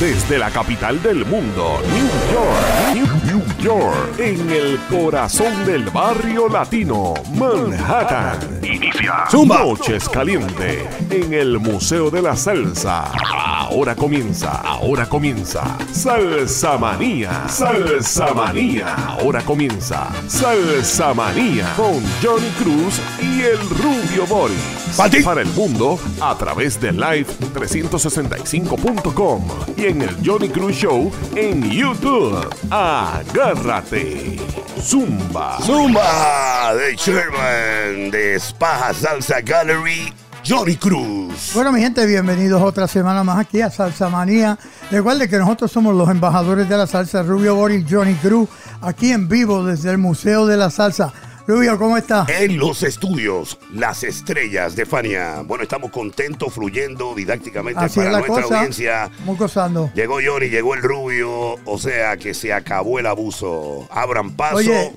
Desde la capital del mundo, New York, en el corazón del barrio latino, Manhattan. Inicia Noches Caliente en el Museo de la Salsa. Ahora comienza Salsa Manía. Ahora comienza Salsa Manía con Johnny Cruz y el Rubio Boris. Para el mundo a través de Live 365.com y en el Johnny Cruz Show en YouTube. Agárrate. Zumba de Sherman de Espaja Salsa Gallery. Johnny Cruz. Bueno, mi gente, bienvenidos otra semana más aquí a Salsa Manía. Recuerden que nosotros somos los embajadores de la salsa, Rubio Boris, Johnny Cruz, aquí en vivo desde el Museo de la Salsa. Rubio, ¿cómo estás? En los estudios, las estrellas de Fania. Bueno, estamos contentos, fluyendo didácticamente. Así para nuestra cosa, audiencia. Estamos gozando. Llegó Johnny, llegó el Rubio, o sea que se acabó el abuso. Abran paso. Oye,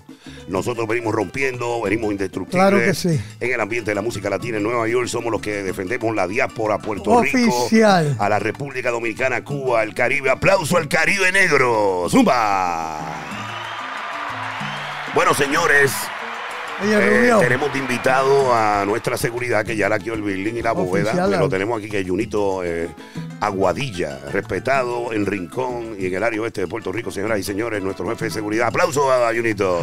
nosotros venimos rompiendo, venimos indestructibles. Claro que sí. En el ambiente de la música latina en Nueva York somos los que defendemos la diáspora, Puerto Oficial. Rico, a la República Dominicana, Cuba, el Caribe. ¡Aplauso al Caribe negro! ¡Zumba! Bueno, señores, tenemos de invitado a nuestra seguridad, que ya la quedó el building y la bóveda. Lo tenemos aquí, que es Junito Aguadilla, respetado en Rincón y en el área oeste de Puerto Rico, señoras y señores, nuestro jefe de seguridad. ¡Aplausos a Junito!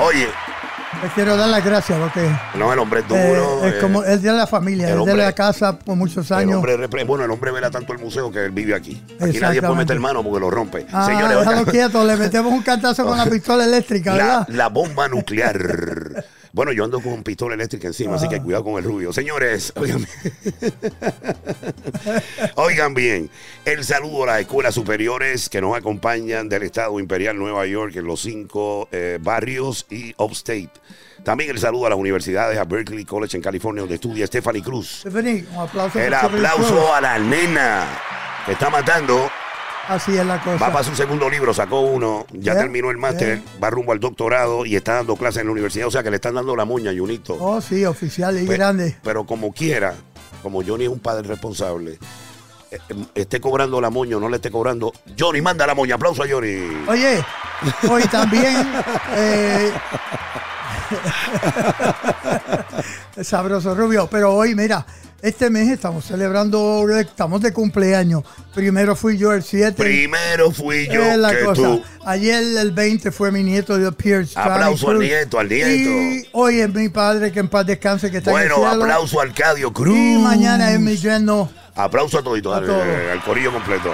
Oye, les quiero dar las gracias porque... No, el hombre es duro. Es como el de la familia, el hombre de la casa por muchos años. El hombre vela tanto el museo que él vive aquí. Aquí nadie puede meter mano porque lo rompe. Señores, déjalo quieto, le metemos un cantazo con la pistola eléctrica, ¿verdad? La bomba nuclear. Bueno, yo ando con un pistola eléctrica encima, así que cuidado con el Rubio. Señores, oigan bien, el saludo a las escuelas superiores que nos acompañan del Estado Imperial Nueva York en los 5 barrios y upstate. También el saludo a las universidades, a Berkeley College en California, donde estudia Stephanie Cruz. Stephanie, un aplauso. El aplauso a la nena que está matando. Así es la cosa. Va para su segundo libro, sacó uno, ya terminó el máster, va rumbo al doctorado y está dando clases en la universidad. O sea que le están dando la moña a Junito. Oh, sí, oficial y grande. Pero como quiera, como Johnny es un padre responsable, esté cobrando la moña o no le esté cobrando, Johnny manda la moña. Aplauso a Johnny. Oye, hoy también... Sabroso, Rubio. Pero hoy, mira... Este mes estamos de cumpleaños. Primero fui yo el 7. Primero fui yo que cosa. Tú. Ayer el 20 fue mi nieto de Pierce. Aplauso al nieto, al nieto. Y hoy es mi padre, que en paz descanse, que está en el cielo. Aplauso al Arcadio Cruz. Y mañana es mi yerno. Aplauso a todito, al corillo completo.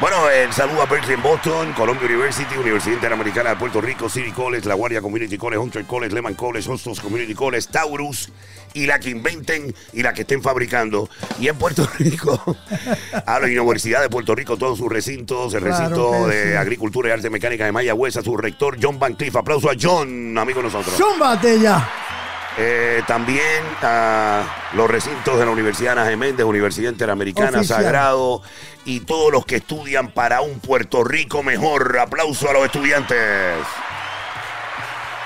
Bueno, el saludo a Berkeley en Boston, Columbia University, Universidad Interamericana de Puerto Rico, City College, La Guardia Community College, Hunter College, Lehman College, Hostos Community College, Taurus, y la que inventen y la que estén fabricando. Y en Puerto Rico, a la Universidad de Puerto Rico, todos sus recintos, el recinto de Agricultura y Arte Mecánica de Mayagüez, a su rector John Van Cleef. Aplauso a John, amigo de nosotros. John Batella. También a los recintos de la Universidad Ana G. Méndez, Universidad Interamericana, Oficial. Sagrado, y todos los que estudian para un Puerto Rico mejor. Aplauso a los estudiantes.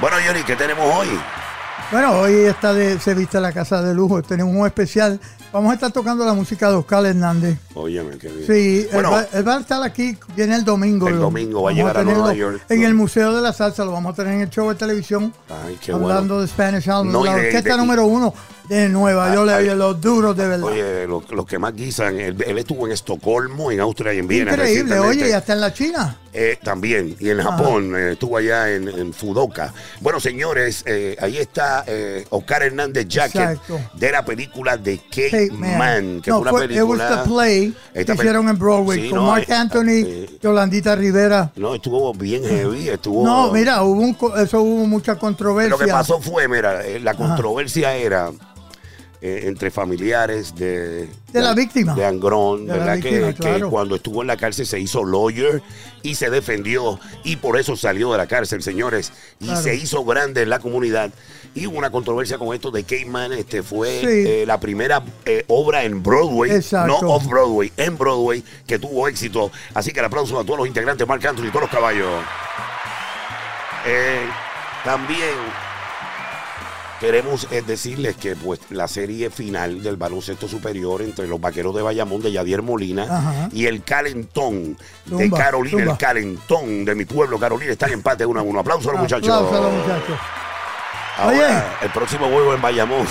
Bueno, Johnny, ¿qué tenemos hoy? Bueno, hoy se viste la casa de lujo. Tenemos un especial. Vamos a estar tocando la música de Oscar Hernández. Óyeme, qué bien. Sí, bueno, él va a estar aquí, viene el domingo. El domingo va a llegar a Nueva York. En el Museo de la Salsa lo vamos a tener en el show de televisión. Ay, qué bueno. Hablando de Spanish Harlem, la orquesta número 1 de Nueva York. Los duros, de verdad. Oye, los que más guisan. Él estuvo en Estocolmo, en Austria y en Viena. Increíble, oye, y hasta en la China. También, y en Japón. Estuvo allá en Fudoka. Bueno, señores, ahí está Oscar Hernández Jacket. Exacto. De la película de Kate Man, que fue una película. It was the play que hicieron en Broadway, con Marc Anthony, Yolandita Rivera. No, estuvo bien heavy, No, mira, hubo mucha controversia. Lo que pasó fue, mira, la controversia era entre familiares de la víctima. De Angrón, de ¿verdad? Que cuando estuvo en la cárcel se hizo lawyer y se defendió, y por eso salió de la cárcel, señores, y se hizo grande en la comunidad. Y hubo una controversia con esto de K-Man. Fue la primera obra en Broadway, no off-Broadway, en Broadway, que tuvo éxito. Así que el aplauso a todos los integrantes, Marc Anthony y todos los caballos. También... Queremos decirles que pues la serie final del baloncesto superior entre los Vaqueros de Bayamón de Yadier Molina y el Calentón de Carolina, el Calentón de mi pueblo Carolina, están en empate 1-1. Aplausos a los muchachos. Ahora, oye, el próximo juego en Bayamón.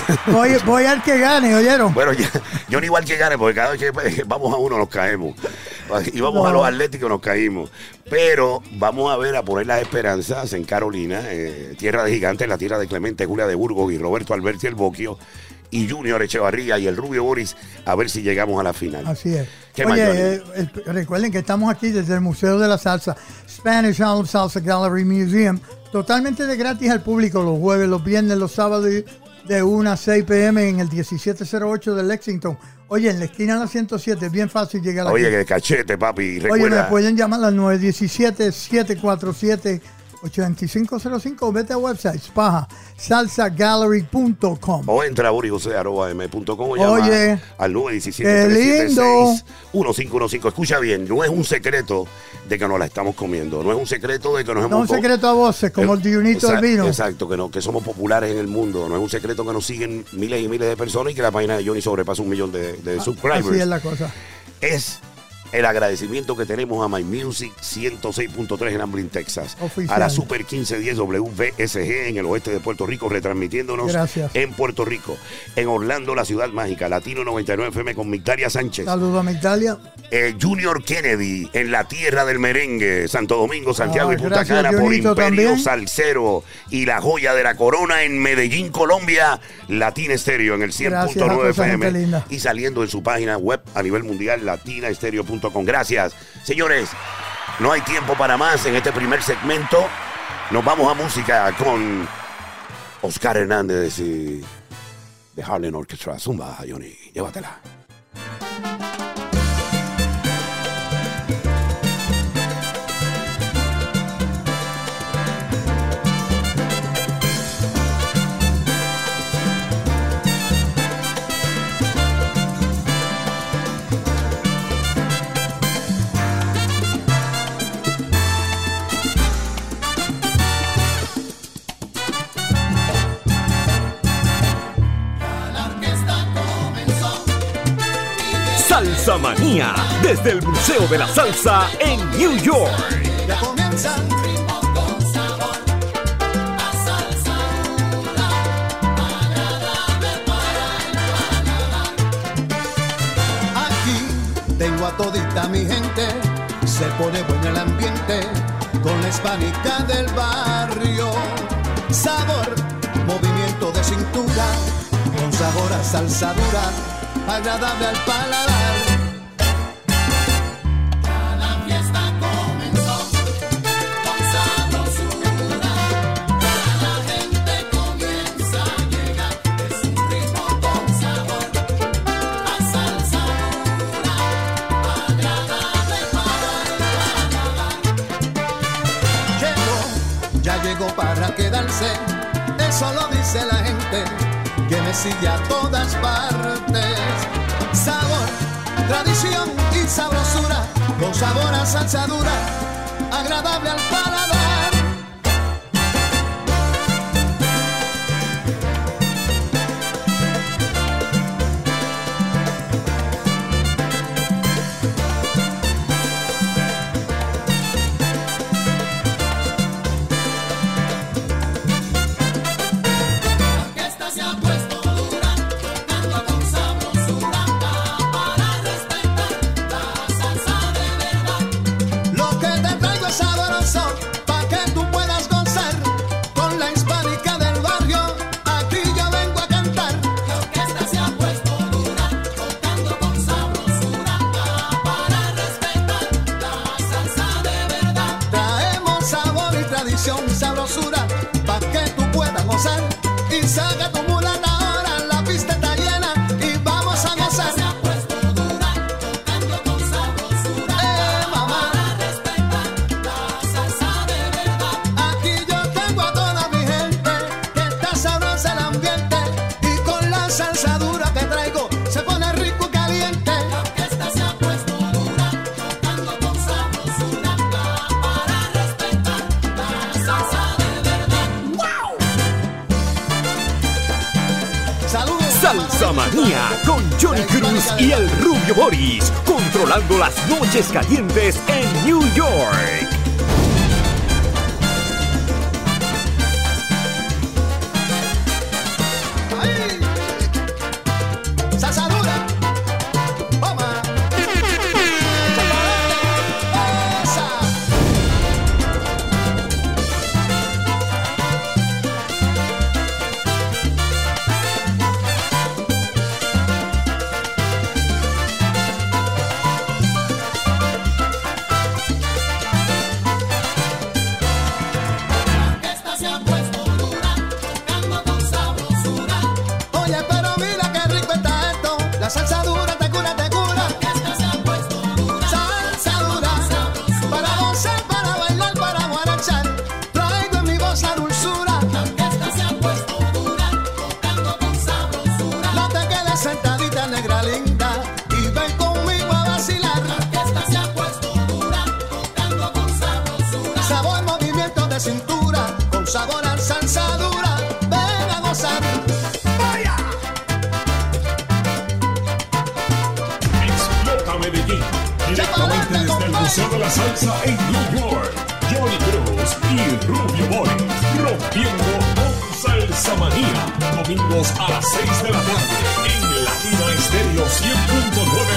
Voy al que gane, ¿oyeron? Bueno, yo ni igual que gane, porque cada vez que vamos a uno nos caemos. Y vamos a los Atléticos, nos caímos. Pero vamos a ver, a poner las esperanzas en Carolina, tierra de gigantes, la tierra de Clemente Julia de Burgos y Roberto Alberti el Boquio, y Junior Echevarría y el Rubio Boris, a ver si llegamos a la final. Así es. Oye, recuerden que estamos aquí desde el Museo de la Salsa, Spanish Harlem Salsa Gallery Museum, totalmente de gratis al público los jueves, los viernes, los sábados de 1 a 6 p.m. en el 1708 de Lexington. Oye, en la esquina de la 107, es bien fácil llegar a la esquina. Oye, que cachete, papi. Recuerda. Oye, me pueden llamar al 917-747-8505 o vete a website salsagallery.com o entra a burigose@m.com o llama al 917-376-1515. Escucha bien, no es un secreto de que nos la estamos comiendo, no es un secreto de que nos hemos... No es un secreto a voces, como el diunito del vino. Exacto, que, no, que somos populares en el mundo, no es un secreto que nos siguen miles y miles de personas y que la página de Johnny sobrepasa 1 millón de subscribers. Así es la cosa. Es el agradecimiento que tenemos a My Music 106.3 en Amblin, Texas. Oficial. A la Super 1510 WBSG en el oeste de Puerto Rico, retransmitiéndonos en Puerto Rico. En Orlando, la ciudad mágica, Latino 99 FM con Migtalia Sánchez. Saludos a Migtalia. Junior Kennedy en la tierra del merengue, Santo Domingo, Santiago y Punta Cana, por Imperio también. Salsero y la joya de la corona en Medellín, Colombia, Latina Estéreo en el 100.9 FM. Y saliendo en su página web a nivel mundial, latinaestereo.com. Gracias, señores. No hay tiempo para más en este primer segmento. Nos vamos a música con Oscar Hernández y The Harlem Orchestra. Zumba, Johnny, llévatela. Salsa Manía, desde el Museo de la Salsa en New York. Ya comienza un ritmo con sabor, a salsa a nada me para. Aquí tengo a todita mi gente, se pone bueno el ambiente, con la hispanica del barrio. Sabor, movimiento de cintura, con sabor a salsa dura, agradable al paladar. Ya la fiesta comenzó, con sabrosura, ya la gente comienza a llegar, es un ritmo con sabor, a salsa pura, agradable al paladar. Llegó, ya llegó para quedarse, eso lo dice la gente que me sigue a todas partes. Sabor, tradición y sabrosura, con sabor a salsa dura, agradable al paladar. Sabrosa. Salsa Manía con Johnny Cruz y el Rubio Boris, controlando las noches calientes en New York. Museo de la Salsa en New York, Johnny Cruz y Rubio Boris, rompiendo con Salsa Manía, domingos a las 6 de la tarde, en Latina Estéreo 100.9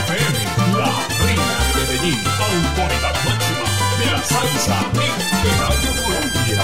FM, la reina de Medellín, autoridad máxima de la salsa en Radio Colombia.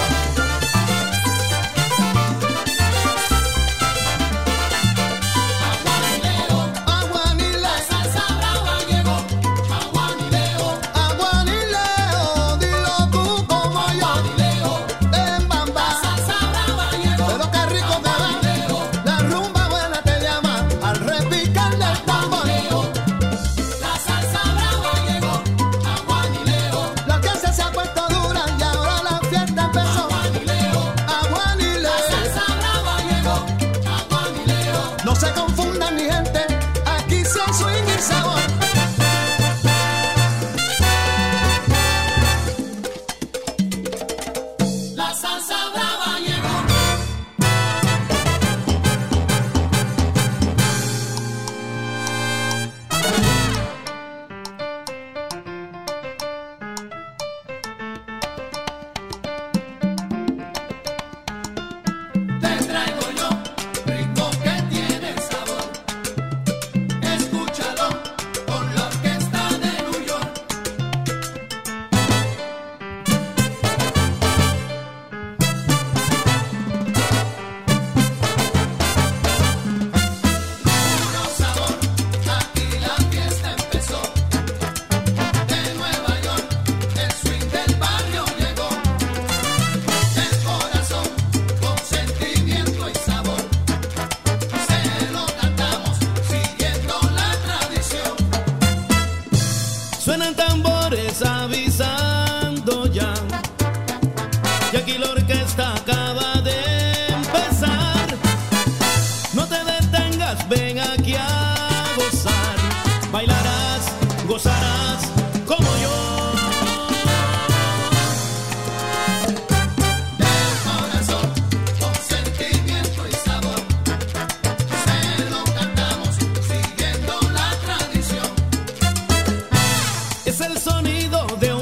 Es el sonido de un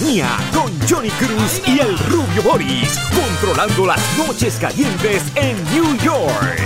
Manía con Johnny Cruz y el Rubio Boris, controlando las noches calientes en New York.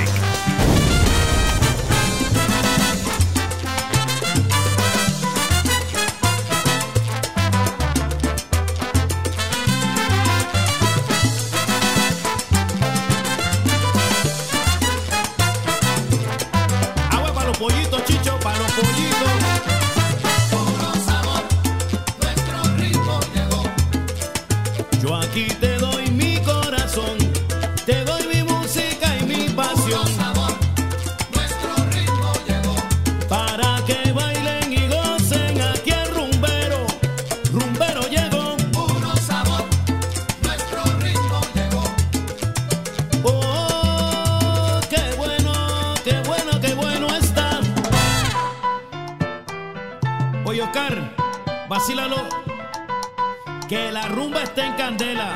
Vacílalo, que la rumba está en candela.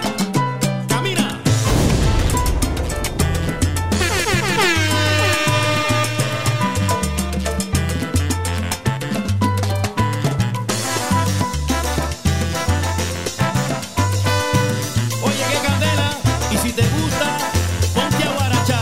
¡Camina! Oye, qué candela, y si te gusta, ponte a guarachar.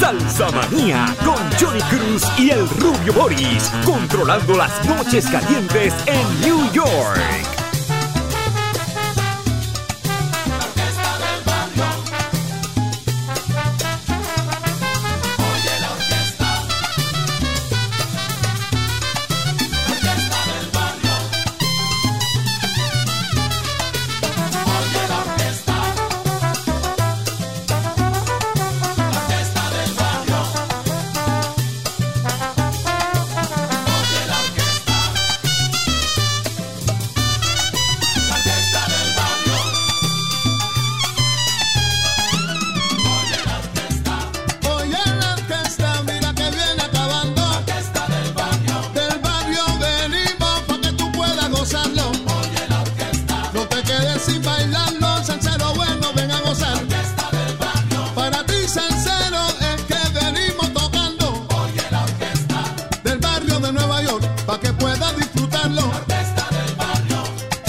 Salsa Manía con Johnny Cruz y el Rubio Boris, controlando las noches calientes en New York. que decir bailarlo, salsero bueno, ven a gozar. Orquesta del barrio. Para ti, salsero, es que venimos tocando. Oye, la orquesta del barrio de Nueva York, para que puedas disfrutarlo. Orquesta del barrio.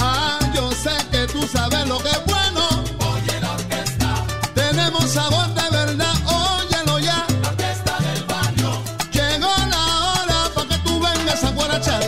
Ah, yo sé que tú sabes lo que es bueno. Oye, la orquesta. Tenemos sabor de verdad, óyelo ya. Orquesta del barrio. Llegó la hora para que tú vengas a guarachar.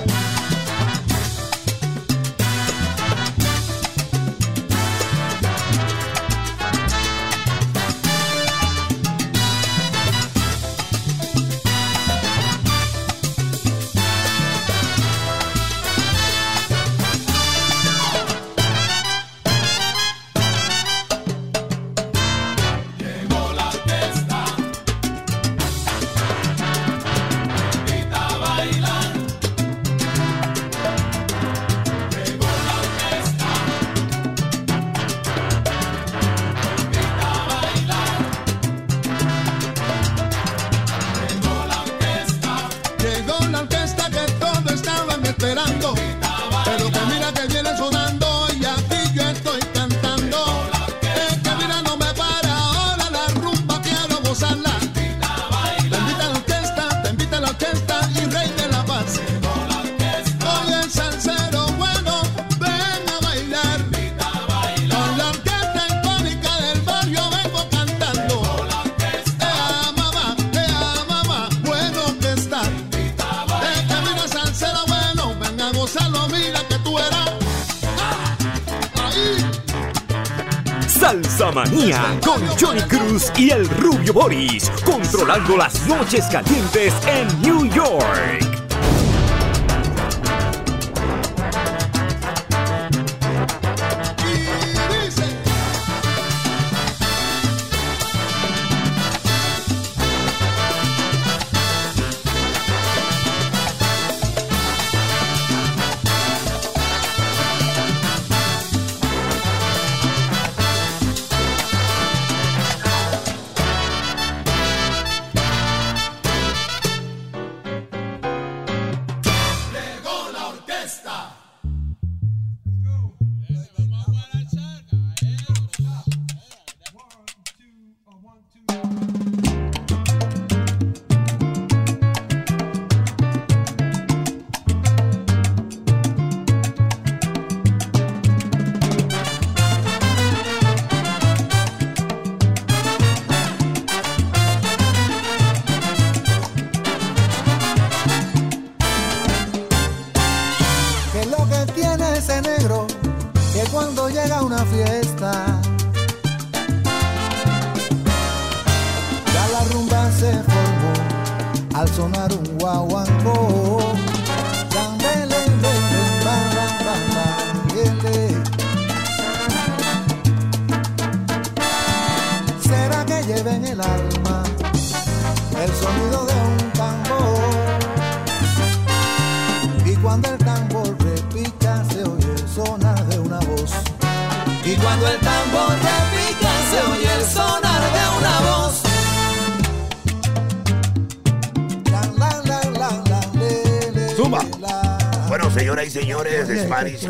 Salsa Manía con Johnny Cruz y el Rubio Boris, controlando las noches calientes en New York.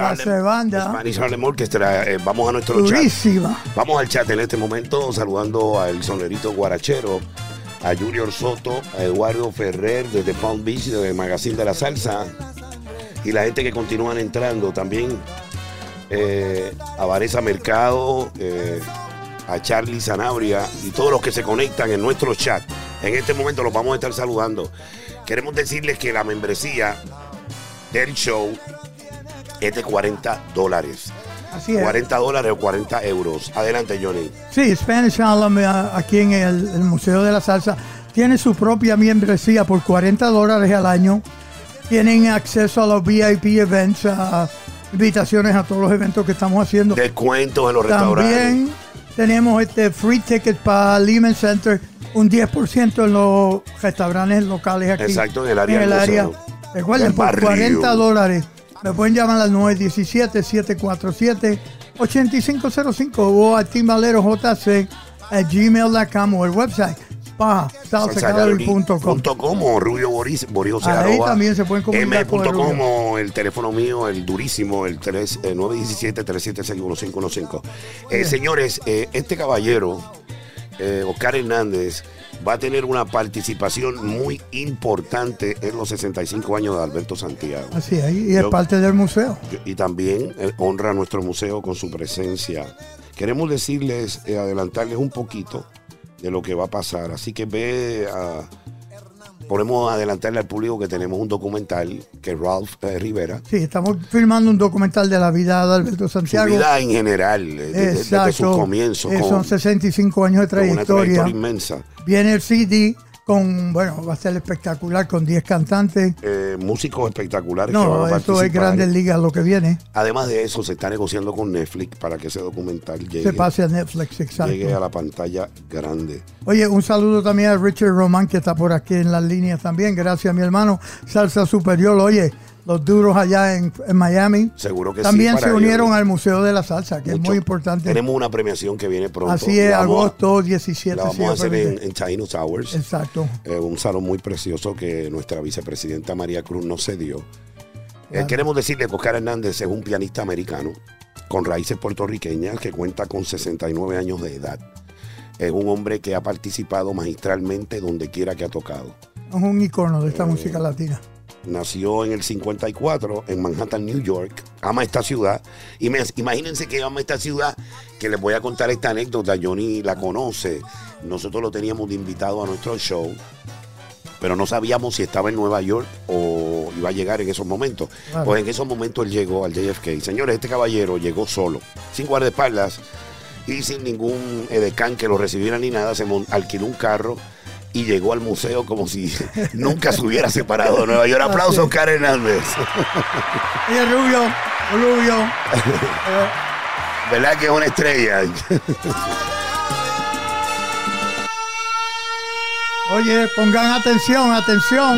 Spanish Harlem Orchestra, vamos a nuestro chat. Vamos al chat en este momento, saludando al sonerito guarachero, a Junior Soto, a Eduardo Ferrer desde Palm Beach, desde el Magazine de la Salsa, y la gente que continúan entrando también, a Varesa Mercado, a Charlie Sanabria y todos los que se conectan en nuestro chat. En este momento los vamos a estar saludando. Queremos decirles que la membresía del show es de $40. Así es. $40 o €40. Adelante, Johnny. Sí, Spanish Harlem, aquí en el Museo de la Salsa, tiene su propia membresía por $40 al año. Tienen acceso a los VIP events, a invitaciones a todos los eventos que estamos haciendo. Descuentos en los restaurantes. También tenemos este free ticket para Lehman Center, un 10% en los restaurantes locales aquí. Exacto, en el área. Recuerden, por $40. Me pueden llamar al 917-747-8505 o a timbalero.jc@gmail.com o el website paja. Salsacarol.com o Rubio Boris. Ahí también se pueden comunicar con el Rubio. Como el teléfono mío, el durísimo, el 917-376-1515. Señores, este caballero, Oscar Hernández, va a tener una participación muy importante en los 65 años de Alberto Santiago. Así es, y es parte del museo. Y también honra a nuestro museo con su presencia. Queremos decirles, adelantarles un poquito de lo que va a pasar. Así que podemos adelantarle al público que tenemos un documental, que es Ralph Rivera. Sí, estamos filmando un documental de la vida de Alberto Santiago. Su vida en general, desde sus comienzos. Son 65 años de trayectoria. Una trayectoria inmensa. Viene el CD con, bueno, va a ser espectacular, con 10 cantantes. Músicos espectaculares que van a participar. No, esto es Grandes Ligas lo que viene. Además de eso, se está negociando con Netflix para que ese documental llegue. Se pase a Netflix, exacto. Llegue a la pantalla grande. Oye, un saludo también a Richard Román, que está por aquí en las líneas también. Gracias, mi hermano. Salsa Superior, oye, los duros allá en Miami. Seguro que también sí. También se unieron al Museo de la Salsa, que es muy importante. Tenemos una premiación que viene pronto. Así es, agosto 17. La vamos a hacer en Chino Towers. Exacto. Un salón muy precioso que nuestra vicepresidenta María Cruz nos cedió. Claro. Queremos decirle que Oscar Hernández es un pianista americano con raíces puertorriqueñas que cuenta con 69 años de edad. Es un hombre que ha participado magistralmente donde quiera que ha tocado. Es un icono de esta música latina. Nació en el 54 en Manhattan, New York. Ama esta ciudad. Y imagínense que ama esta ciudad, que les voy a contar esta anécdota. Johnny la conoce. Nosotros lo teníamos de invitado a nuestro show, pero no sabíamos si estaba en Nueva York o iba a llegar en esos momentos. Vale. Pues en esos momentos él llegó al JFK. Señores, este caballero llegó solo, sin guardaespaldas y sin ningún edecán que lo recibiera ni nada. Se alquiló un carro y llegó al museo como si nunca se hubiera separado de Nueva York. Aplausos a Oscar Hernández. Y el Rubio. ¿Verdad que es una estrella? Oye, pongan atención.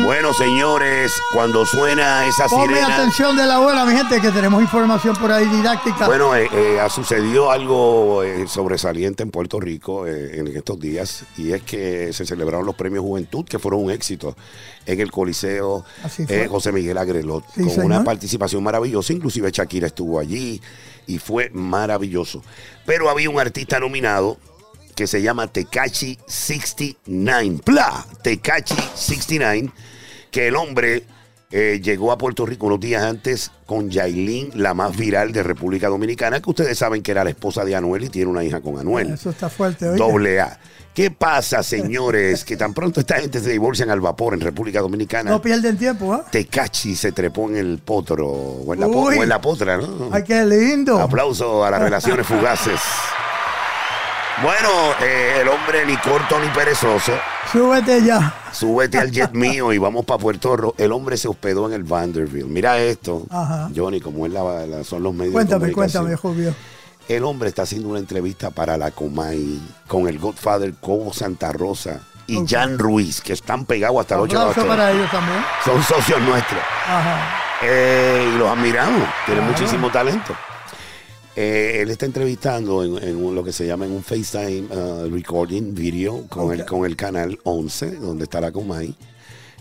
Bueno, señores, cuando suena esa sirena... Ponme atención de la buena, mi gente, que tenemos información por ahí didáctica. Bueno, sucedió algo sobresaliente en Puerto Rico en estos días, y es que se celebraron los premios Juventud, que fueron un éxito, en el Coliseo José Miguel Agrelot, sí, con una participación maravillosa. Inclusive Shakira estuvo allí, y fue maravilloso. Pero había un artista nominado que se llama Tekashi 6ix9ine. Tekashi 6ix9ine, que el hombre llegó a Puerto Rico unos días antes con Yailin, la más viral de República Dominicana, que ustedes saben que era la esposa de Anuel y tiene una hija con Anuel. Eso está fuerte, oye. AA. ¿Qué pasa, señores? Que tan pronto esta gente se divorcian al vapor en República Dominicana. No pierden tiempo, ¿ah? Tekashi se trepó en el potro, o en la, o en la potra, ¿no? ¡Ay, qué lindo! Aplauso a las relaciones fugaces. Bueno, el hombre licor Tony Perezoso. Súbete ya. Súbete al jet mío y vamos para Puerto Rico. El hombre se hospedó en el Vanderbilt. Mira esto. Ajá. Johnny, como es son los medios de comunicación. Cuéntame, Julio. El hombre está haciendo una entrevista para la Comay con el Godfather Cobo Santa Rosa y Jan Ruiz, que están pegados hasta los 8 de la noche. Para ellos también. Son socios nuestros. Ajá. Y los admiramos. Tienen muchísimo talento. Él está entrevistando en lo que se llama en un FaceTime recording video con, con el canal 11, donde está la Comay,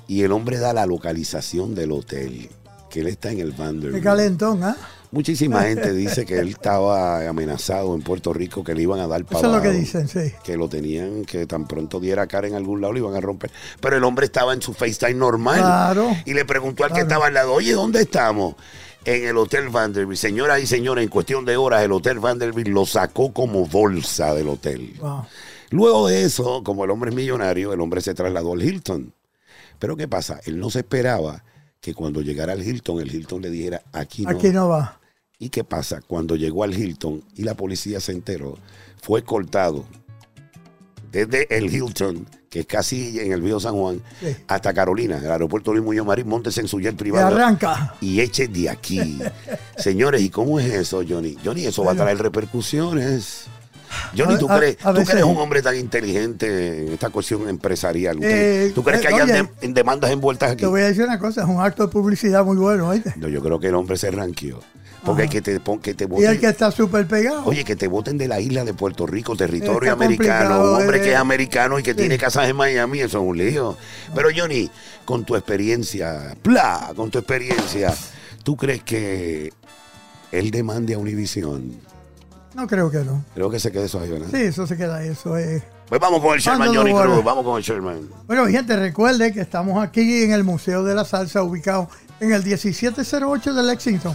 y el hombre da la localización del hotel, que él está en el Vanderbilt. ¡Qué calentón! ¿Ah? Muchísima gente dice que él estaba amenazado en Puerto Rico, que le iban a dar pavado. Eso es lo que dicen, sí. Que lo tenían, que tan pronto diera cara en algún lado, le iban a romper. Pero el hombre estaba en su FaceTime normal. Claro. Y le preguntó al que estaba al lado, oye, ¿dónde estamos? En el Hotel Vanderbilt. Señoras y señores, en cuestión de horas, el Hotel Vanderbilt lo sacó como bolsa del hotel. Wow. Luego de eso, como el hombre es millonario, el hombre se trasladó al Hilton. Pero ¿qué pasa? Él no se esperaba que cuando llegara al Hilton, el Hilton le dijera, aquí no va. ¿Y qué pasa? Cuando llegó al Hilton y la policía se enteró, fue escoltado desde el Hilton, que es casi en el viejo San Juan, hasta Carolina, el aeropuerto Luis Muñoz Marín, montes en su jet privado. Arranca. Y eche de aquí. Señores, ¿y cómo es eso, Johnny? Johnny, eso va a traer repercusiones. Johnny, ¿tú crees que eres un hombre tan inteligente en esta cuestión empresarial? ¿Tú crees que hayan demandas envueltas aquí? Te voy a decir una cosa, es un acto de publicidad muy bueno, ¿oíste? No, yo creo que el hombre se ranqueó. Porque hay que te voten. Y el que está súper pegado. Oye, que te voten de la isla de Puerto Rico, territorio americano. Un hombre que es americano y que tiene casas en Miami, eso es un lío. Pero Johnny, con tu experiencia, ¿tú crees que él demande a Univision? No, creo que no. Creo que se queda eso ahí, ¿verdad? Sí, eso se queda eso. Pues vamos con el Sherman, Johnny Cruz. Vamos con el Sherman. Bueno, gente, recuerde que estamos aquí en el Museo de la Salsa, ubicado en el 1708 de Lexington.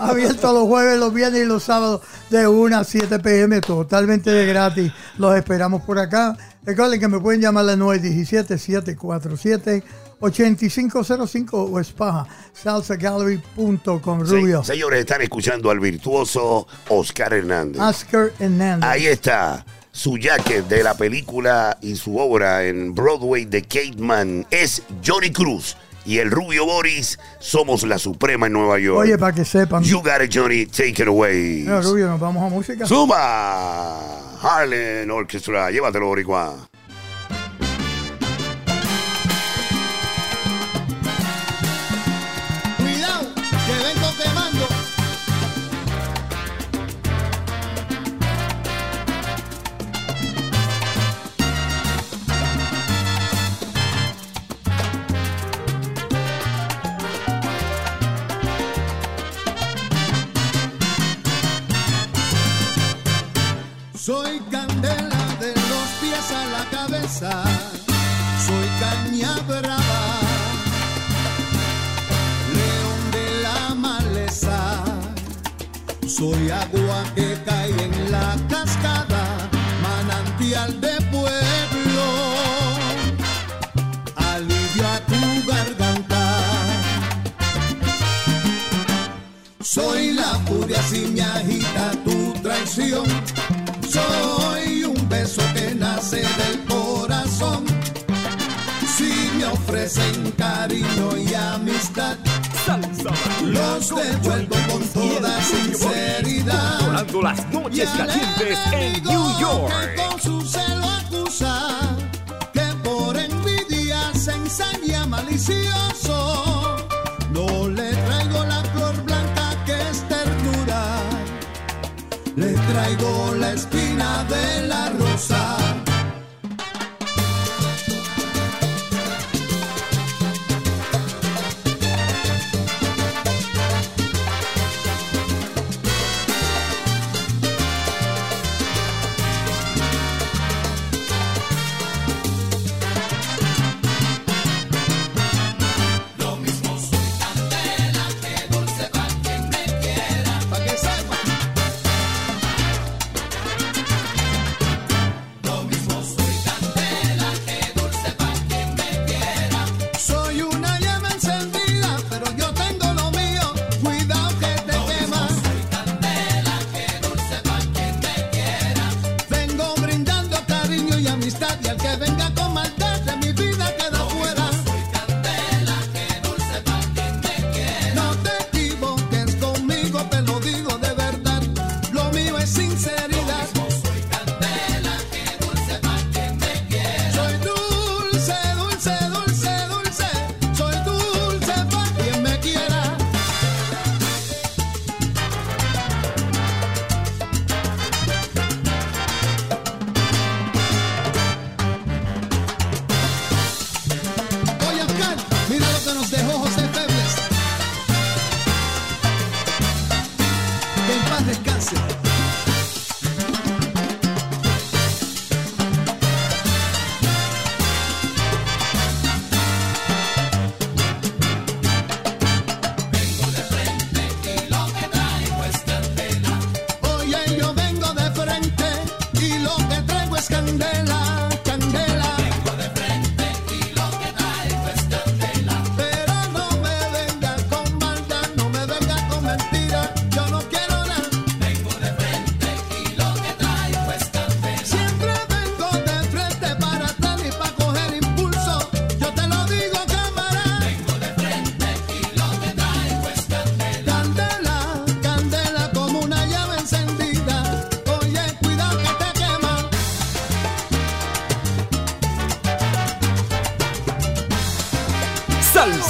Abierto los jueves, los viernes y los sábados de 1 a 7 p.m. Totalmente de gratis. Los esperamos por acá. Recuerden que me pueden llamar al 917-747-8505 o SpajaSalsaGallery.com. Rubio. Sí, señores, están escuchando al virtuoso Oscar Hernández. Oscar Hernández. Ahí está su jacket de la película y su obra en Broadway de Kate Mann. Es Johnny Cruz. Y el Rubio Boris, somos la Suprema en Nueva York. Oye, para que sepan. You got it, Johnny. Take it away. No, Rubio, nos vamos a música. ¡Suma! Harlem Orchestra. Llévatelo, boricua. Cuidado, que vengo quemando. Soy candela de los pies a la cabeza, soy caña brava, león de la maleza, soy agua que cae en la cascada, manantial de pueblo, alivio a tu garganta. Soy la furia si me agita tu traición. Soy un beso que nace del corazón. Si me ofrecen cariño y amistad, los devuelvo con toda sinceridad. Volando las noches calientes en New York. Con su celo acusa, que por envidia se ensaña malicioso. No le traigo la flor blanca que es ternura, le traigo la espina de la rosa.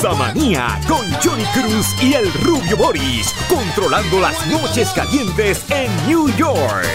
Salsa Manía con Johnny Cruz y el Rubio Boris, controlando las noches calientes en New York.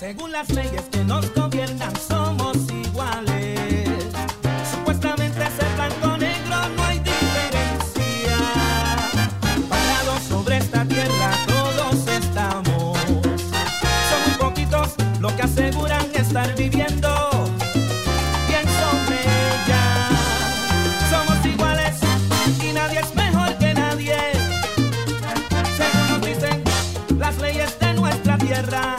Según las leyes que nos gobiernan, somos iguales. Supuestamente ser blanco o negro no hay diferencia. Parados sobre esta tierra todos estamos. Son muy poquitos los que aseguran estar viviendo bien sobre ella. Somos iguales y nadie es mejor que nadie. Según nos dicen las leyes de nuestra tierra.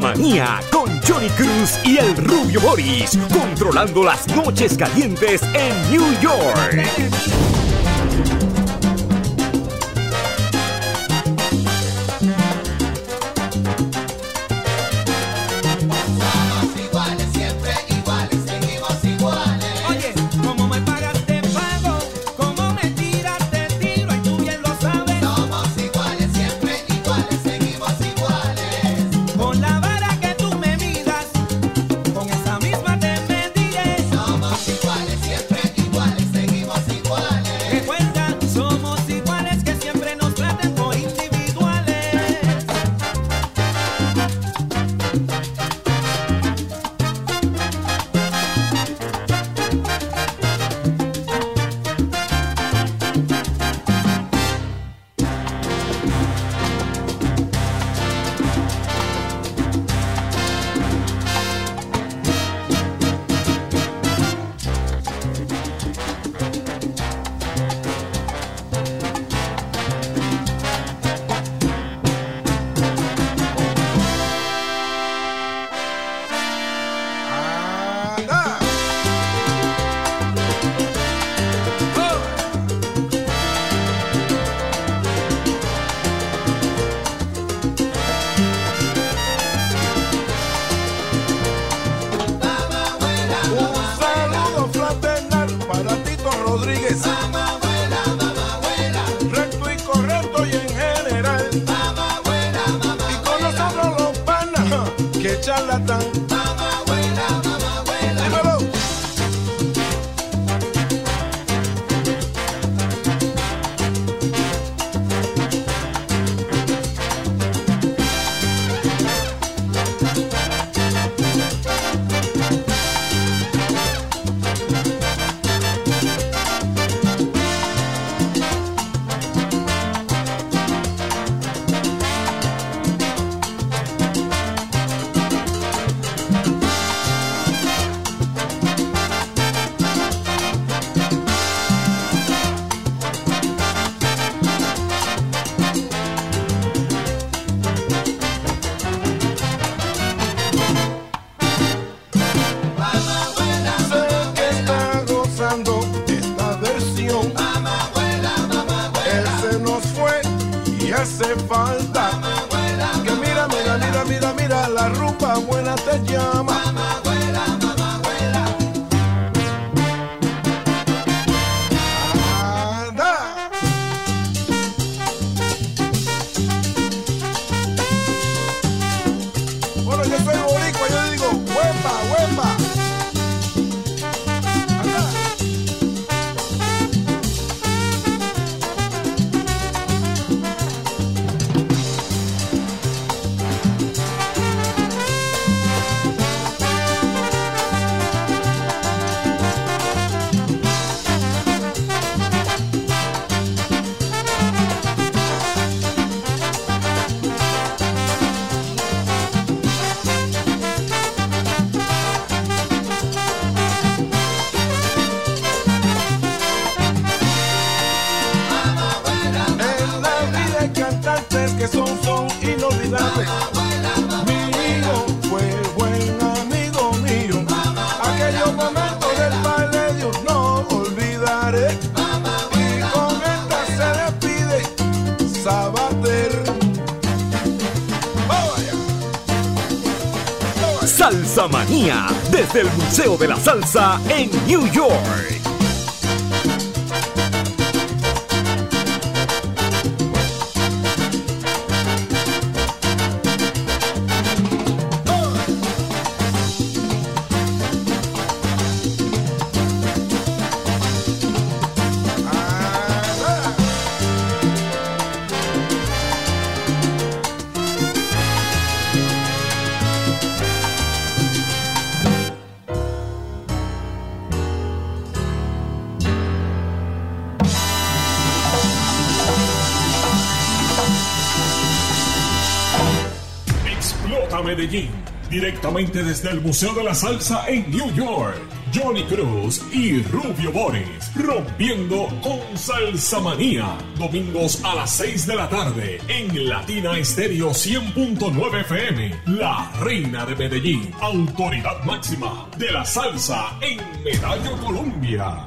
Manía con Johnny Cruz y el Rubio Boris, controlando las noches calientes en New York. Salsa Manía, desde el Museo de la Salsa en New York. Directamente desde el Museo de la Salsa en New York, Johnny Cruz y Rubio Boris, rompiendo con Salsa Manía. Domingos a las 6 de la tarde en Latina Estéreo 100.9 FM. La reina de Medellín, autoridad máxima de la salsa en Medallo, Colombia.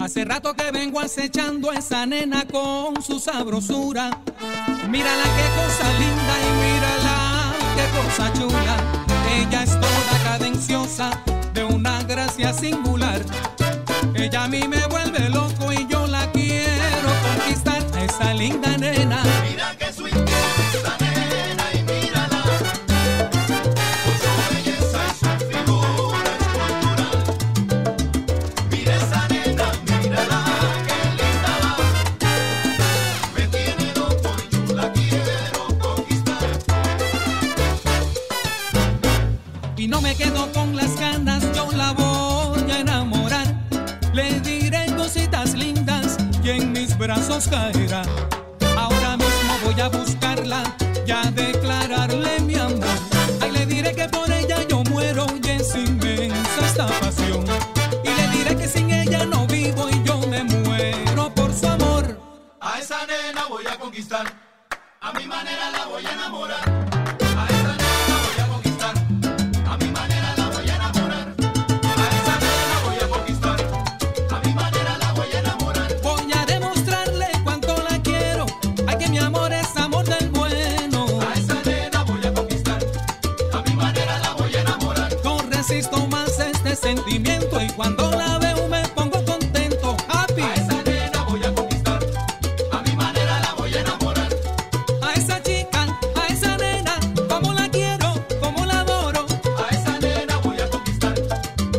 Hace rato que vengo acechando a esa nena con su sabrosura. Mírala qué cosa linda y mírala qué cosa chula. Ella es toda cadenciosa, de una gracia singular. Ella a mí me vuelve loco y yo la quiero conquistar, a esa linda nena. Mira que su intensa nena. Mírala con su belleza y su figura escultural. pedazos caerá. Ahora mismo voy a buscarla y a declararle mi amor. Ahí le diré que por ella yo muero y es inmensa esta pasión. Y le diré que sin ella no vivo y yo me muero por su amor. A esa nena voy a conquistar, a mi manera la voy a enamorar. Sentimiento y cuando la veo me pongo contento, happy. A esa nena voy a conquistar, a mi manera la voy a enamorar. A esa chica, a esa nena, como la quiero, como la adoro. A esa nena voy a conquistar,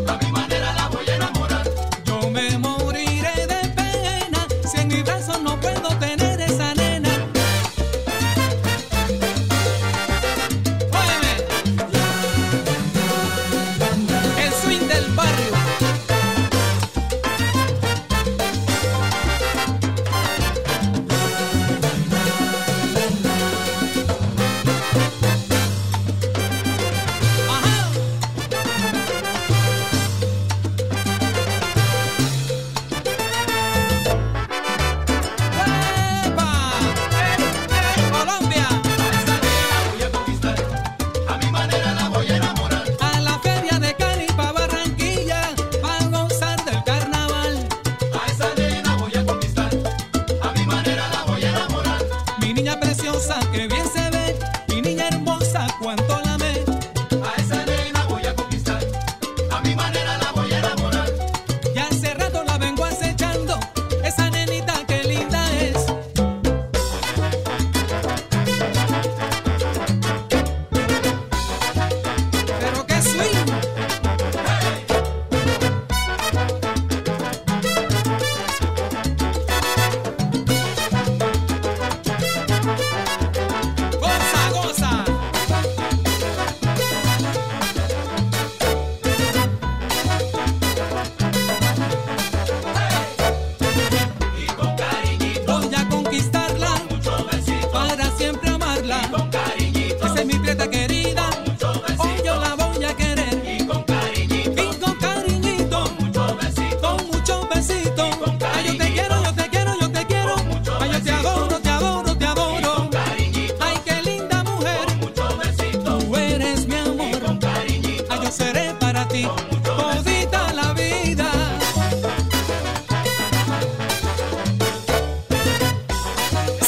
a mi manera la voy a enamorar. Yo me moriré de pena si en mis brazos no puedo tener esa nena.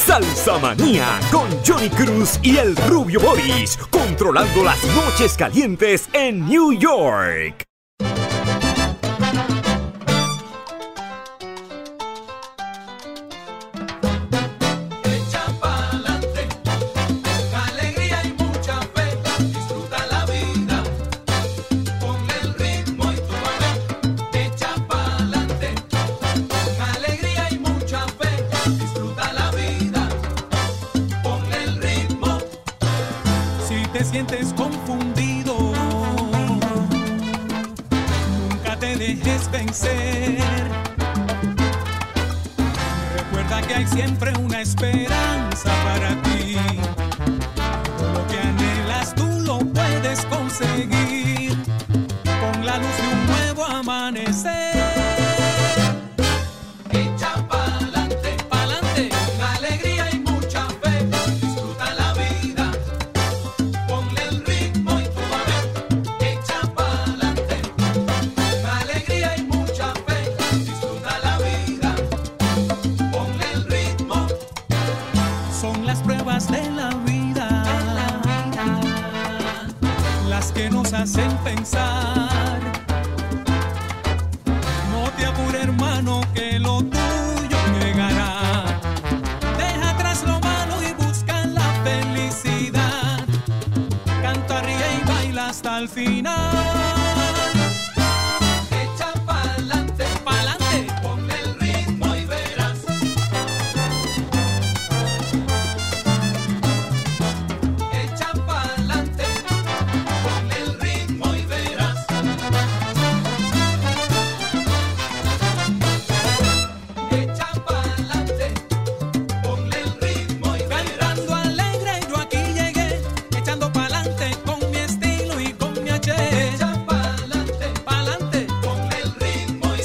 Salsa Manía con Johnny Cruz y el Rubio Boris, controlando las noches calientes en New York.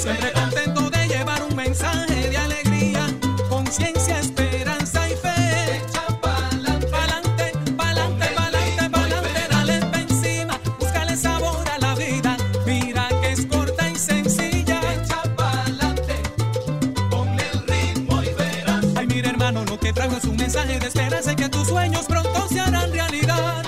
Siempre contento de llevar un mensaje de alegría, conciencia, esperanza y fe. Echa pa'lante, pa'lante, pa'lante, pa'lante, pa'lante. Dale pa' encima, búscale sabor a la vida. Mira que es corta y sencilla. Echa pa'lante, ponle el ritmo y verás. Ay, mira, hermano, lo que traigo es un mensaje de esperanza y que tus sueños pronto se harán realidad.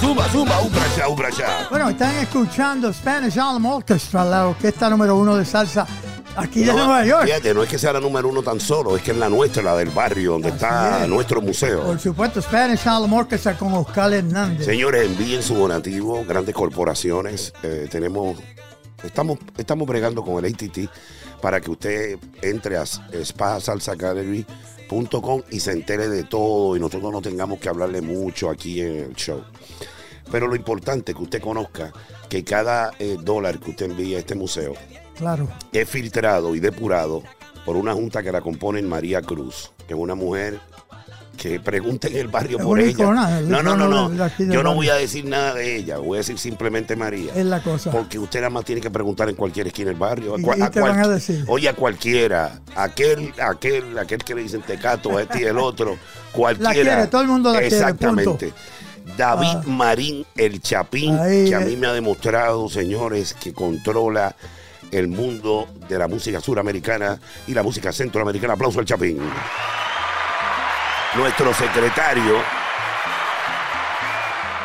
Zumba, zumba, umbra ya. Bueno, están escuchando Spanish Harlem Orchestra, la orquesta número uno de salsa aquí de Nueva York. Fíjate, no es que sea la número uno tan solo, es que es la nuestra, la del barrio, donde está nuestro museo. Por supuesto, Spanish Harlem Orchestra con Oscar Hernández. Señores, envíen su donativo, grandes corporaciones. Estamos bregando con el AT&T para que usted entre a SpaSalsaGallery.com y se entere de todo y nosotros no tengamos que hablarle mucho aquí en el show. Pero lo importante es que usted conozca que cada dólar que usted envía a este museo, claro, es filtrado y depurado por una junta que la componen María Cruz, que es una mujer que pregunten el barrio por ella. No. Yo no voy a decir nada de ella. Voy a decir simplemente María. Es la cosa. Porque usted nada más tiene que preguntar en cualquier esquina del barrio. ¿Y qué van a decir? Oye, a cualquiera. Aquel que le dicen tecato, este y el otro. Cualquiera. La quiere, todo el mundo la quiere. Exactamente. David Marín, el Chapín, ahí, que a mí me ha demostrado, señores, que controla el mundo de la música suramericana y la música centroamericana. Aplauso al Chapín. Nuestro secretario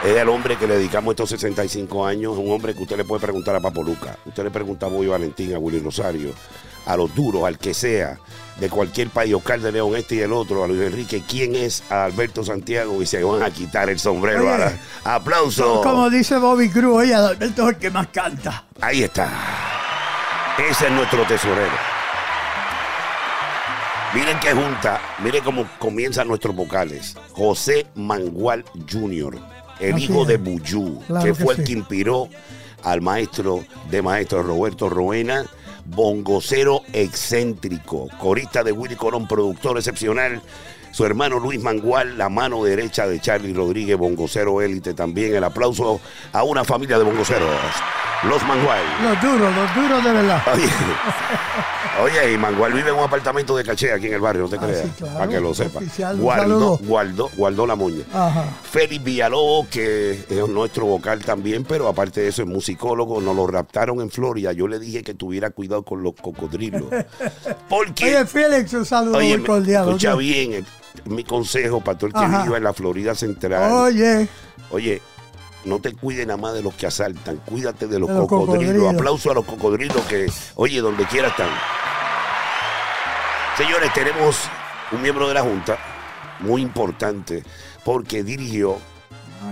es el hombre que le dedicamos estos 65 años, un hombre que usted le puede preguntar a Papo Luca, usted le pregunta a Boy Valentín, a Willy Rosario, a los duros, al que sea, de cualquier país, Oscar de León, este y el otro, a Luis Enrique, ¿quién es? A Alberto Santiago, y se van a quitar el sombrero. Oye, ¡aplauso! Como dice Bobby Cruz, oye, Alberto es el que más canta. Ahí está. Ese es nuestro tesorero. Miren qué junta, miren cómo comienzan nuestros vocales. José Mangual Jr., el hijo de Buyú, claro que fue el que inspiró al maestro de maestro Roberto Roena, bongocero excéntrico, corista de Willy Colón, productor excepcional. Su hermano Luis Mangual, la mano derecha de Charlie Rodríguez, bongocero élite también. El aplauso a una familia de bongoceros, los Mangual. Los duros de verdad. Oye, y Mangual vive en un apartamento de caché aquí en el barrio, no te creas, sí, claro, para que lo sepa. Guardó la moña. Félix Villalobos, que es nuestro vocal también, pero aparte de eso es musicólogo, nos lo raptaron en Florida. Yo le dije que tuviera cuidado con los cocodrilos. Porque, oye, Félix, un saludo muy cordial. Escucha bien, mi consejo para todo el que viva en la Florida Central. Oye, no te cuides nada más de los que asaltan, cuídate de los cocodrilos. Aplauso a los cocodrilos que, oye, donde quiera están. Señores, tenemos un miembro de la Junta muy importante porque dirigió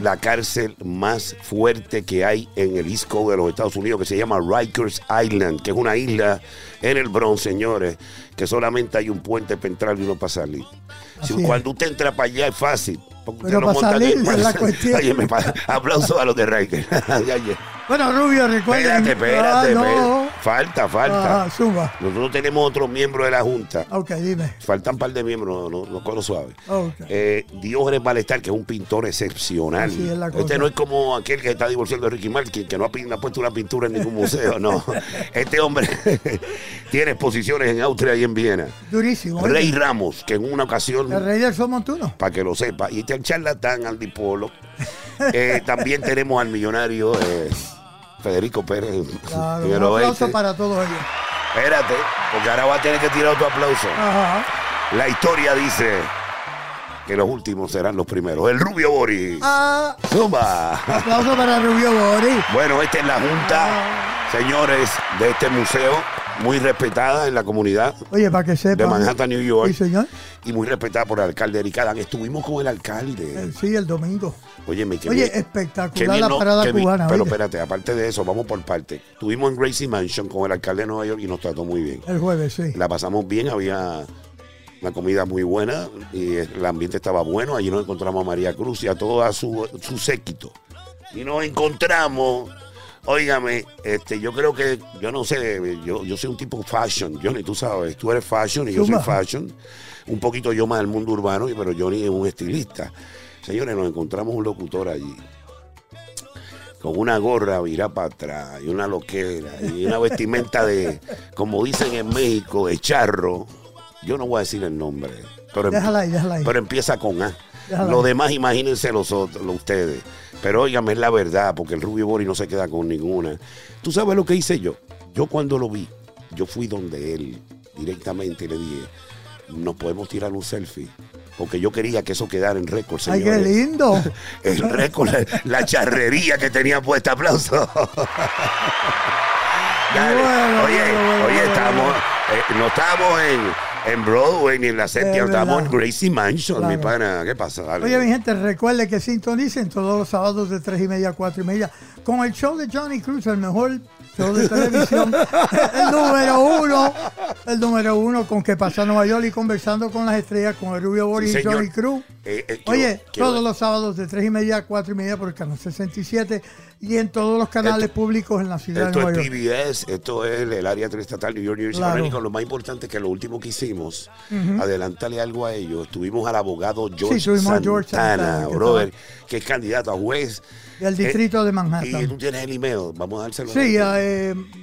la cárcel más fuerte que hay en el East Coast de los Estados Unidos, que se llama Rikers Island, que es una isla en el Bronx, señores, que solamente hay un puente para entrar y uno para salir. Cuando usted entra para allá es fácil. Pero para salir es la cuestión. Aplausos a los de Rikers. Bueno, Rubio, recuerden. Espérate. Falta. Suba. Nosotros tenemos otro miembro de la Junta. Ok, dime. Faltan un par de miembros, los coros suaves. Okay. Diógenes Balestar, que es un pintor excepcional. Así es la cosa. Este no es como aquel que está divorciando de Ricky Martin, que no ha puesto una pintura en ningún museo, no. Este hombre tiene exposiciones en Austria y en Viena. Durísimo. Oye. Rey Ramos, que en una ocasión... El rey del Somontuno. Para que lo sepa. Y este charlatán, Andy Polo. También tenemos al millonario... Federico Pérez. Claro, un aplauso para todos ellos. Espérate, porque ahora va a tener que tirar otro aplauso. La historia dice que los últimos serán los primeros. El Rubio Boris. ¡Zumba! Aplauso para Rubio Boris. Bueno, esta es la junta, señores, de este museo, muy respetada en la comunidad. Oye, para que sepa. De Manhattan, New York. Sí, señor. Y muy respetada por el alcalde Eric Adán. Estuvimos con el alcalde. Sí, el domingo. Oye, espectacular la parada cubana. Pero espérate, aparte de eso, vamos por parte. Estuvimos en Gracie Mansion con el alcalde de Nueva York y nos trató muy bien. El jueves, sí. La pasamos bien, había una comida muy buena y el ambiente estaba bueno. Allí nos encontramos a María Cruz y a todo su séquito. Y nos encontramos Óigame, yo creo que, yo no sé, yo soy un tipo fashion, Johnny, tú sabes, tú eres fashion y yo soy fashion, un poquito yo más del mundo urbano, pero Johnny es un estilista. Señores, nos encontramos un locutor allí, con una gorra virada para atrás, y una loquera, y una vestimenta de, como dicen en México, de charro. Yo no voy a decir el nombre, pero, déjala ahí. Pero empieza con A. Lo demás imagínense los otros, ustedes. Pero óigame, es la verdad, porque el Rubio Boris no se queda con ninguna. ¿Tú sabes lo que hice yo? Yo cuando lo vi, yo fui donde él directamente y le dije, nos podemos tirar un selfie, porque yo quería que eso quedara en récord, señores. ¡Ay, qué lindo! El récord, la charrería que tenía puesta. Aplauso. Dale. Bueno, oye, estamos, no estamos en Broadway ni en la séptima, estamos en Gracie Mansion, claro. Mi pana, ¿qué pasa? Dale. Oye, mi gente, recuerde que sintonicen todos los sábados de 3:30 a 4:30 con el show de Johnny Cruz, el mejor show de televisión, el número uno con que pasa Nueva York y conversando con las estrellas, con el Rubio Boris y Johnny Cruz. Oye, todos los sábados de 3:30 a 4:30 por el canal 67 y en todos los canales públicos en la ciudad de Nueva York. PBS, esto es el área triestatal New York, University Interamericana. Lo más importante es que lo último que hicimos, adelantarle algo a ellos, tuvimos al abogado George Santana, brother, que es candidato a juez del distrito de Manhattan. Y tú tienes el email, vamos a dárselo. Sí,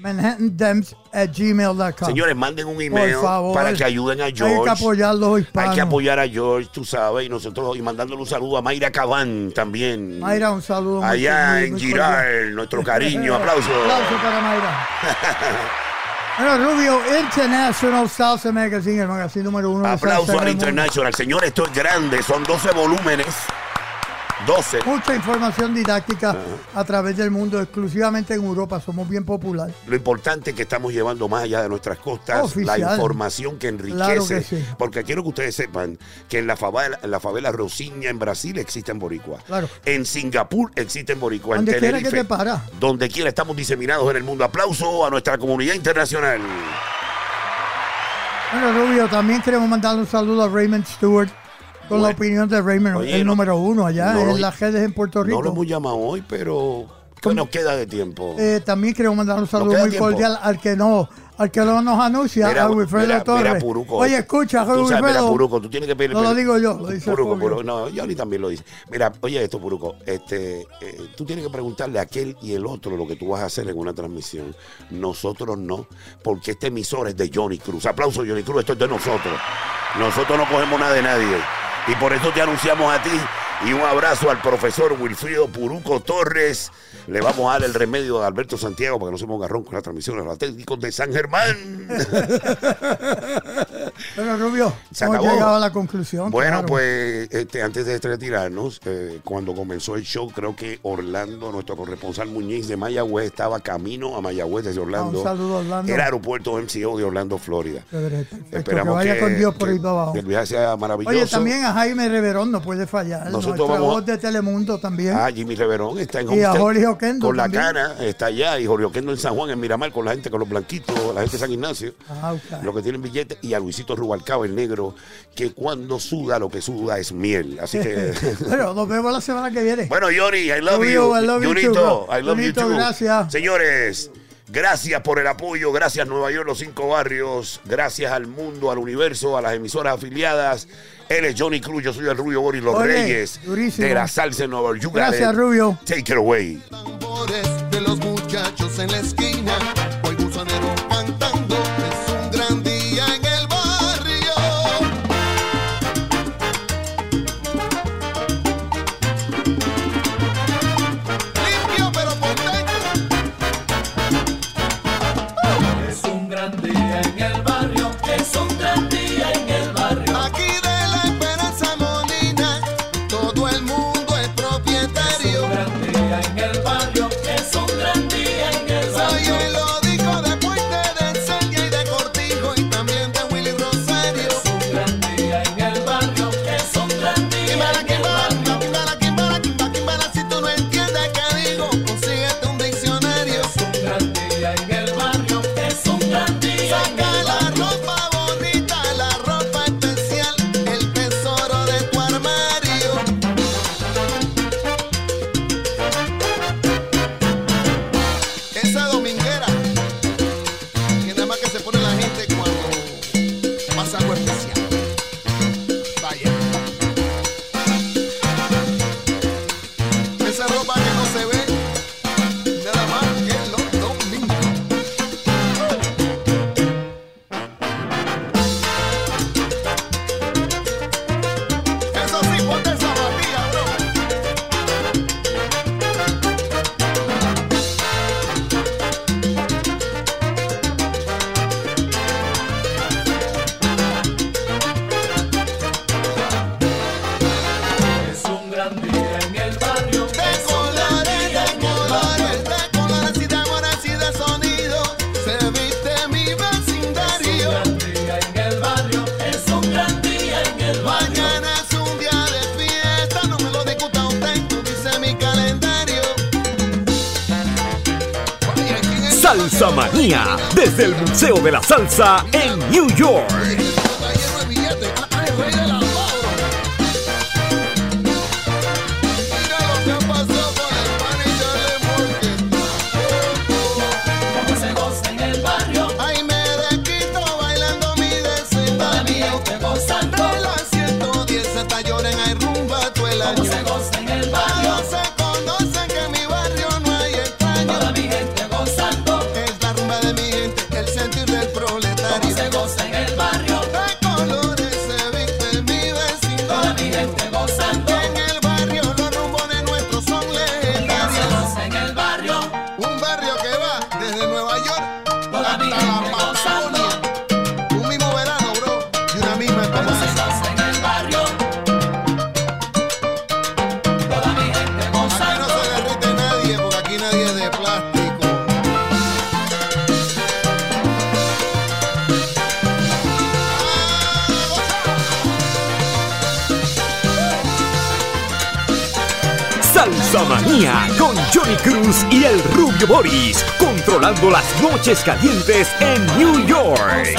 manhattandems@gmail.com. Señores, manden un email para que ayuden a George. Hay que apoyarlos hoy. Hay que apoyar a George, tú sabes, y nosotros, y mandándole un saludo a Mayra Cabán también. Mayra, un saludo. Allá en Giral, nuestro cariño. Aplausos. Aplausos para Mayra. Bueno, Rubio, International Salsa Magazine, el magazine número uno. Aplausos al International. Señores, esto es grande, son 12 volúmenes. 12. Mucha información didáctica a través del mundo, exclusivamente en Europa. Somos bien populares. Lo importante es que estamos llevando más allá de nuestras costas la información que enriquece. Claro que sí. Porque quiero que ustedes sepan que en la favela Rosinha, en Brasil, existen boricuas. Claro. En Singapur existen boricuas. Donde quiera que te para. Donde quiera estamos diseminados en el mundo. Aplauso a nuestra comunidad internacional. Bueno, Rubio, también queremos mandar un saludo a Raymond Stewart. Con la opinión de Raymond, oye, el número uno allá en las redes en Puerto Rico. No lo hemos llamado hoy, pero ¿qué nos queda de tiempo? También queremos mandar un saludo muy cordial al que no nos anuncia, a Wilfredo Torres. Puruco, oye, escucha, Wilfredo. Puruco, tú tienes que pedirle. No lo digo yo, lo dice Puruco. No, Johnny también lo dice. Mira, oye esto, Puruco, tú tienes que preguntarle a aquel y el otro lo que tú vas a hacer en una transmisión. Nosotros no, porque este emisor es de Johnny Cruz. Aplauso, Johnny Cruz, esto es de nosotros. Nosotros no cogemos nada de nadie. Y por eso te anunciamos a ti. Y un abrazo al profesor Wilfrido Puruco Torres. Le vamos a dar el remedio de Alberto Santiago para que no se ponga ronco con las transmisiones, los técnicos de San Germán. Bueno, Rubio, se acabó. Hemos llegado a la conclusión. Bueno, claro. Pues antes de retirarnos, cuando comenzó el show, creo que Orlando, nuestro corresponsal Muñiz de Mayagüez, estaba camino a Mayagüez desde Orlando. Un saludo, Orlando. Era aeropuerto MCO de Orlando, Florida. Perfecto, esperamos que vaya con Dios por ahí abajo. Que el viaje sea maravilloso. Oye, también a Jaime Reverón no puede fallar. Nuestra voz de Telemundo también. Ah, Jimmy Reverón está en Homestead. Y a Jorge Oquendo con también. La cana está allá. Y Jorge Oquendo en San Juan, en Miramar, con la gente, con los blanquitos, la gente de San Ignacio. Ah, okay. Los que tienen billetes. Y a Luisito Rubalcaba, el negro, que cuando suda, lo que suda es miel. Así que... Bueno, nos vemos la semana que viene. Bueno, Johnny, I love you. I love you, Junito, I love you too. Gracias. Señores, gracias por el apoyo. Gracias, Nueva York, los 5 barrios. Gracias al mundo, al universo, a las emisoras afiliadas. Él es Johnny Cruz, yo soy el Rubio Boris, los reyes durísimo. De la salsa en Nueva York. Gracias, Rubio. Take it away. Tambores de los muchachos en la esquina, hoy gusanero cantando, es un gran día en el barrio. Limpio pero por dentro. Es un gran día en el barrio, es un gran día en el barrio. Aquí en el barrio, es un gran día en el barrio. Oye, lo dijo de Puente de Salsa Manía, desde el Museo de la Salsa en New York. Manía con Johnny Cruz y el Rubio Boris, controlando las noches calientes en New York.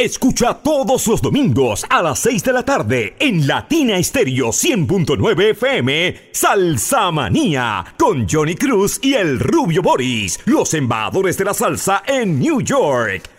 Escucha todos los domingos a las 6 de la tarde en Latina Estéreo 100.9 FM, Salsa Manía, con Johnny Cruz y el Rubio Boris, los embajadores de la salsa en New York.